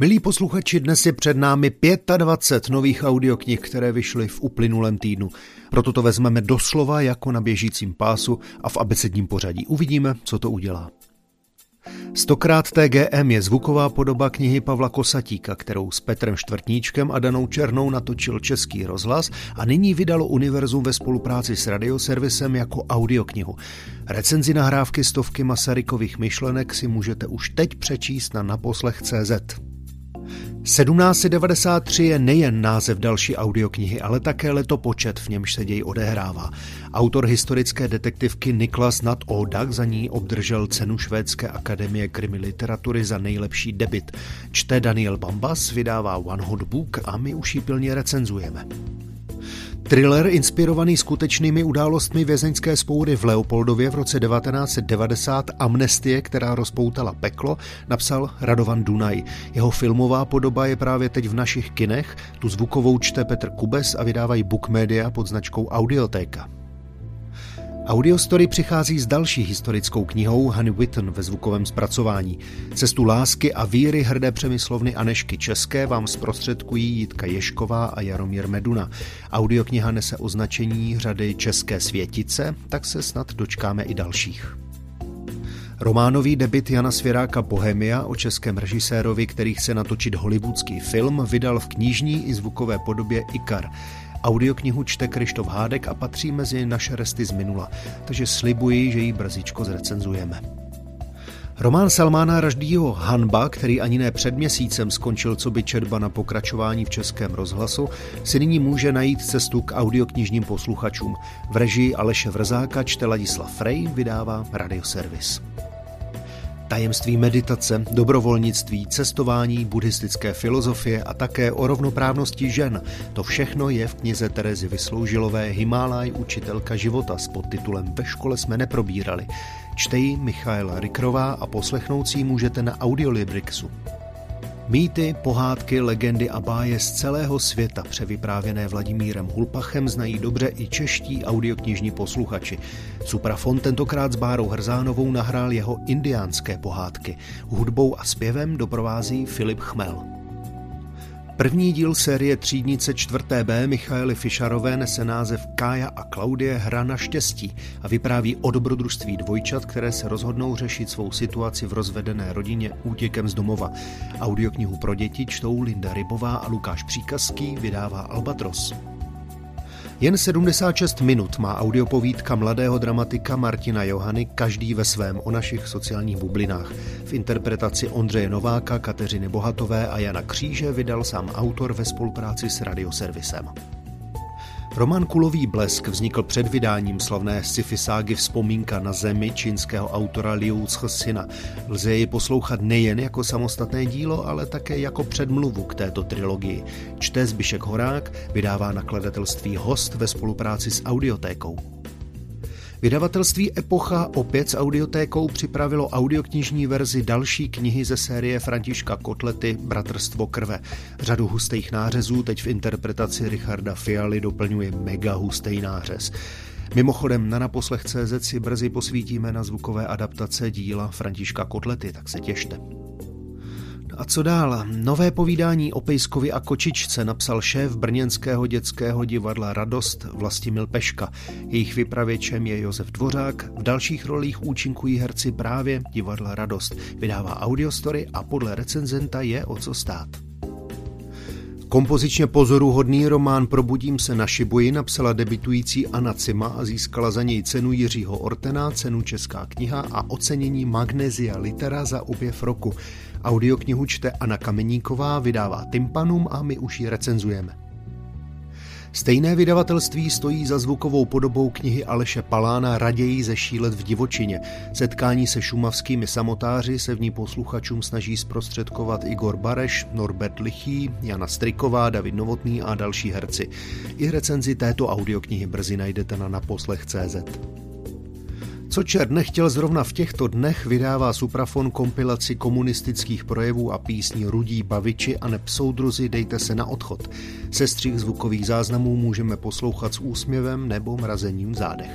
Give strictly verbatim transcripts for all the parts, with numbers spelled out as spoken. Milí posluchači, dnes je před námi dvacet pět nových audioknih, které vyšly v uplynulém týdnu. Proto to vezmeme doslova jako na běžícím pásu a v abecedním pořadí. Uvidíme, co to udělá. Stokrát T G M je zvuková podoba knihy Pavla Kosatíka, kterou s Petrem Čtvrtníčkem a Danou Černou natočil Český rozhlas a nyní vydalo Univerzum ve spolupráci s Radioservisem jako audioknihu. Recenzi nahrávky stovky Masarykových myšlenek si můžete už teď přečíst na naposlech tečka cé zet. sedmnáct devadesát tři je nejen název další audioknihy, ale také letopočet, v němž se děj odehrává. Autor historické detektivky Niklas Natt och Dag za ní obdržel cenu Švédské akademie krimi literatury za nejlepší debut. Čte Daniel Bambas, vydává One Hot Book a my už ji pilně recenzujeme. Thriller inspirovaný skutečnými událostmi vězeňské vzpoury v Leopoldově v roce devatenáct set devadesát, Amnestie, která rozpoutala peklo, napsal Radovan Dunaj. Jeho filmová podoba je právě teď v našich kinech, tu zvukovou čte Petr Kubes a vydávají Bookmedia pod značkou Audiotéka. Audiostory přichází s další historickou knihou Honey Witten ve zvukovém zpracování. Cestu lásky a víry hrdé Přemyslovny Anežky České vám zprostředkují Jitka Ješková a Jaromír Meduna. Audiokniha nese označení řady České světice, tak se snad dočkáme i dalších. Románový debut Jana Sviráka Bohemia o českém režisérovi, který chce natočit hollywoodský film, vydal v knižní i zvukové podobě Ikar. Audioknihu čte Kryštof Hádek a patří mezi naše resty z minula, takže slibuji, že ji brzičko zrecenzujeme. Román Salmana Rushdieho Hanba, který ani ne před měsícem skončil coby četba na pokračování v Českém rozhlasu, si nyní může najít cestu k audioknižním posluchačům. V režii Aleše Vrzáka čte Ladislav Frej, vydává Radioservis. Tajemství meditace, dobrovolnictví, cestování, buddhistické filozofie a také o rovnoprávnosti žen. To všechno je v knize Terezy Vysloužilové Himálaj učitelka života s podtitulem Ve škole jsme neprobírali. Čte ji Michaela Rykrová a poslechnout si ji můžete na Audiolibrixu. Mýty, pohádky, legendy a báje z celého světa, převyprávěné Vladimírem Hulpachem, znají dobře i čeští audioknižní posluchači. Supraphon tentokrát s Bárou Hrzánovou nahrál jeho indiánské pohádky. Hudbou a zpěvem doprovází Filip Chmel. První díl série Třídnice čtvrté B Michaely Fischerové nese název Kája a Klaudie hra na štěstí a vypráví o dobrodružství dvojčat, které se rozhodnou řešit svou situaci v rozvedené rodině útěkem z domova. Audioknihu pro děti čtou Linda Rybová a Lukáš Příkazský, vydává Albatros. Jen sedmdesát šest minut má audiopovídka mladého dramatika Martina Johany Každý ve svém o našich sociálních bublinách. V interpretaci Ondřeje Nováka, Kateřiny Bohatové a Jana Kříže vydal sám autor ve spolupráci s Radioservisem. Román Kulový blesk vznikl před vydáním slavné sci-fi ságy Vzpomínka na zemi čínského autora Liu Cixina. Lze ji poslouchat nejen jako samostatné dílo, ale také jako předmluvu k této trilogii. Čte Zbyšek Horák, vydává nakladatelství Host ve spolupráci s Audiotékou. Vydavatelství Epocha opět s Audiotékou připravilo audioknižní verzi další knihy ze série Františka Kotlety Bratrstvo krve. Řadu hustých nářezů teď v interpretaci Richarda Fialy doplňuje mega hustý nářez. Mimochodem na naposlech tečka cé zet si brzy posvítíme na zvukové adaptace díla Františka Kotlety, tak se těšte. A co dál? Nové povídání o Pejskovi a kočičce napsal šéf brněnského dětského divadla Radost Vlastimil Peška. Jejich vypravěčem je Josef Dvořák, v dalších rolích účinkují herci právě divadla Radost. Vydává Audiostory a podle recenzenta je o co stát. Kompozičně pozoruhodný román Probudím se na Šibuji napsala debutující Anna Cima a získala za něj cenu Jiřího Ortena, cenu Česká kniha a ocenění Magnesia Litera za objev roku. Audioknihu čte Anna Kameníková, vydává Tympanum a my už ji recenzujeme. Stejné vydavatelství stojí za zvukovou podobou knihy Aleše Palána Raději zešílet v divočině. Setkání se šumavskými samotáři se v ní posluchačům snaží zprostředkovat Igor Bareš, Norbert Lichý, Jana Stryková, David Novotný a další herci. I recenzi této audioknihy brzy najdete na naposlech tečka cé zet. Co čert nechtěl, zrovna v těchto dnech vydává Supraphon kompilaci komunistických projevů a písní Rudí baviči a nepsoudruzi Dejte se na odchod. Sestřih zvukových záznamů můžeme poslouchat s úsměvem nebo mrazením v zádech.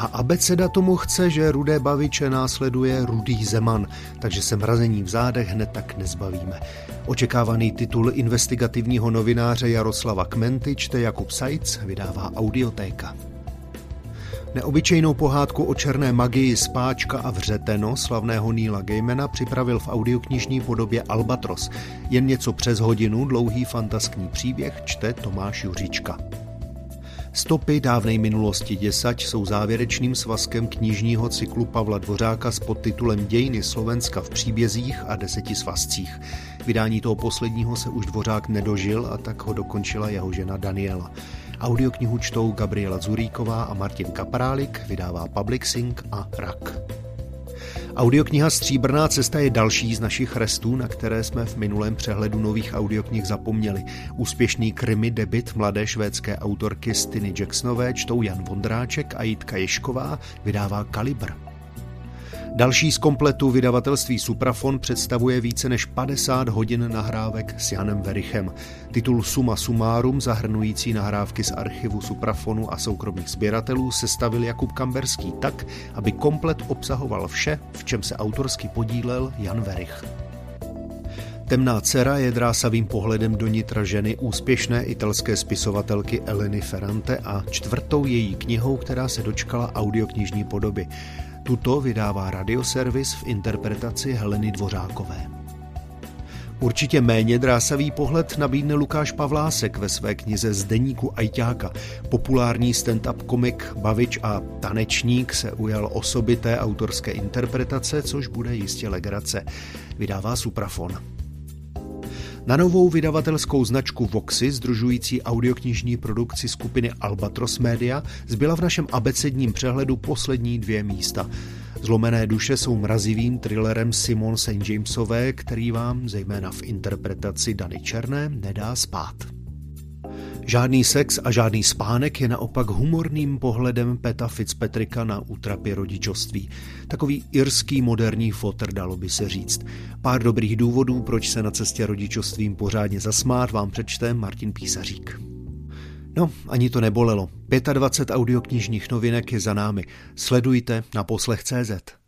A abeceda tomu chce, že rudé baviče následuje Rudý Zeman, takže se mrazení v zádech hned tak nezbavíme. Očekávaný titul investigativního novináře Jaroslava Kmenty čte Jakub Sajc, vydává Audiotéka. Neobyčejnou pohádku o černé magii Spáčka a vřeteno slavného Neila Gaimana připravil v audioknižní podobě Albatros. Jen něco přes hodinu dlouhý fantastický příběh čte Tomáš Juříčka. Stopy dávnej minulosti děsač jsou závěrečným svazkem knižního cyklu Pavla Dvořáka s podtitulem Dějiny Slovenska v příbězích a deseti svazcích. Vydání toho posledního se už Dvořák nedožil a tak ho dokončila jeho žena Daniela. Audioknihu čtou Gabriela Zuríková a Martin Kaprálik, vydává Publixing a Rak. Audiokniha Stříbrná cesta je další z našich restů, na které jsme v minulém přehledu nových audioknih zapomněli. Úspěšný krimi debut mladé švédské autorky Stiny Jacksonové čtou Jan Vondráček a Jitka Ješková, vydává Kalibr. Další z kompletu vydavatelství Supraphon představuje více než padesát hodin nahrávek s Janem Verichem. Titul Suma sumárum, zahrnující nahrávky z archivu Supraphonu a soukromých sběratelů, sestavil Jakub Kamberský tak, aby komplet obsahoval vše, v čem se autorsky podílel Jan Verich. Temná dcera je drásavým pohledem do nitra ženy úspěšné italské spisovatelky Eleny Ferrante a čtvrtou její knihou, která se dočkala audioknižní podoby. Tuto vydává Radioservis v interpretaci Heleny Dvořákové. Určitě méně drásavý pohled nabídne Lukáš Pavlásek ve své knize Z deníku ajťáka. Populární stand-up komik, bavič a tanečník se ujal osobité autorské interpretace, což bude jistě legrace. Vydává Supraphon. Na novou vydavatelskou značku Voxy, sdružující audioknižní produkci skupiny Albatros Media, zbyla v našem abecedním přehledu poslední dvě místa. Zlomené duše jsou mrazivým thrillerem Simone Saint Jamesové, který vám, zejména v interpretaci Dany Černé, nedá spát. Žádný sex a žádný spánek je naopak humorným pohledem Peta Fitzpatricka na útrapy rodičovství. Takový irský moderní fotr, dalo by se říct. Pár dobrých důvodů, proč se na cestě rodičovstvím pořádně zasmát, vám přečte Martin Písařík. No, ani to nebolelo. dvacet pět audioknižních novinek je za námi. Sledujte na poslech tečka cé zet.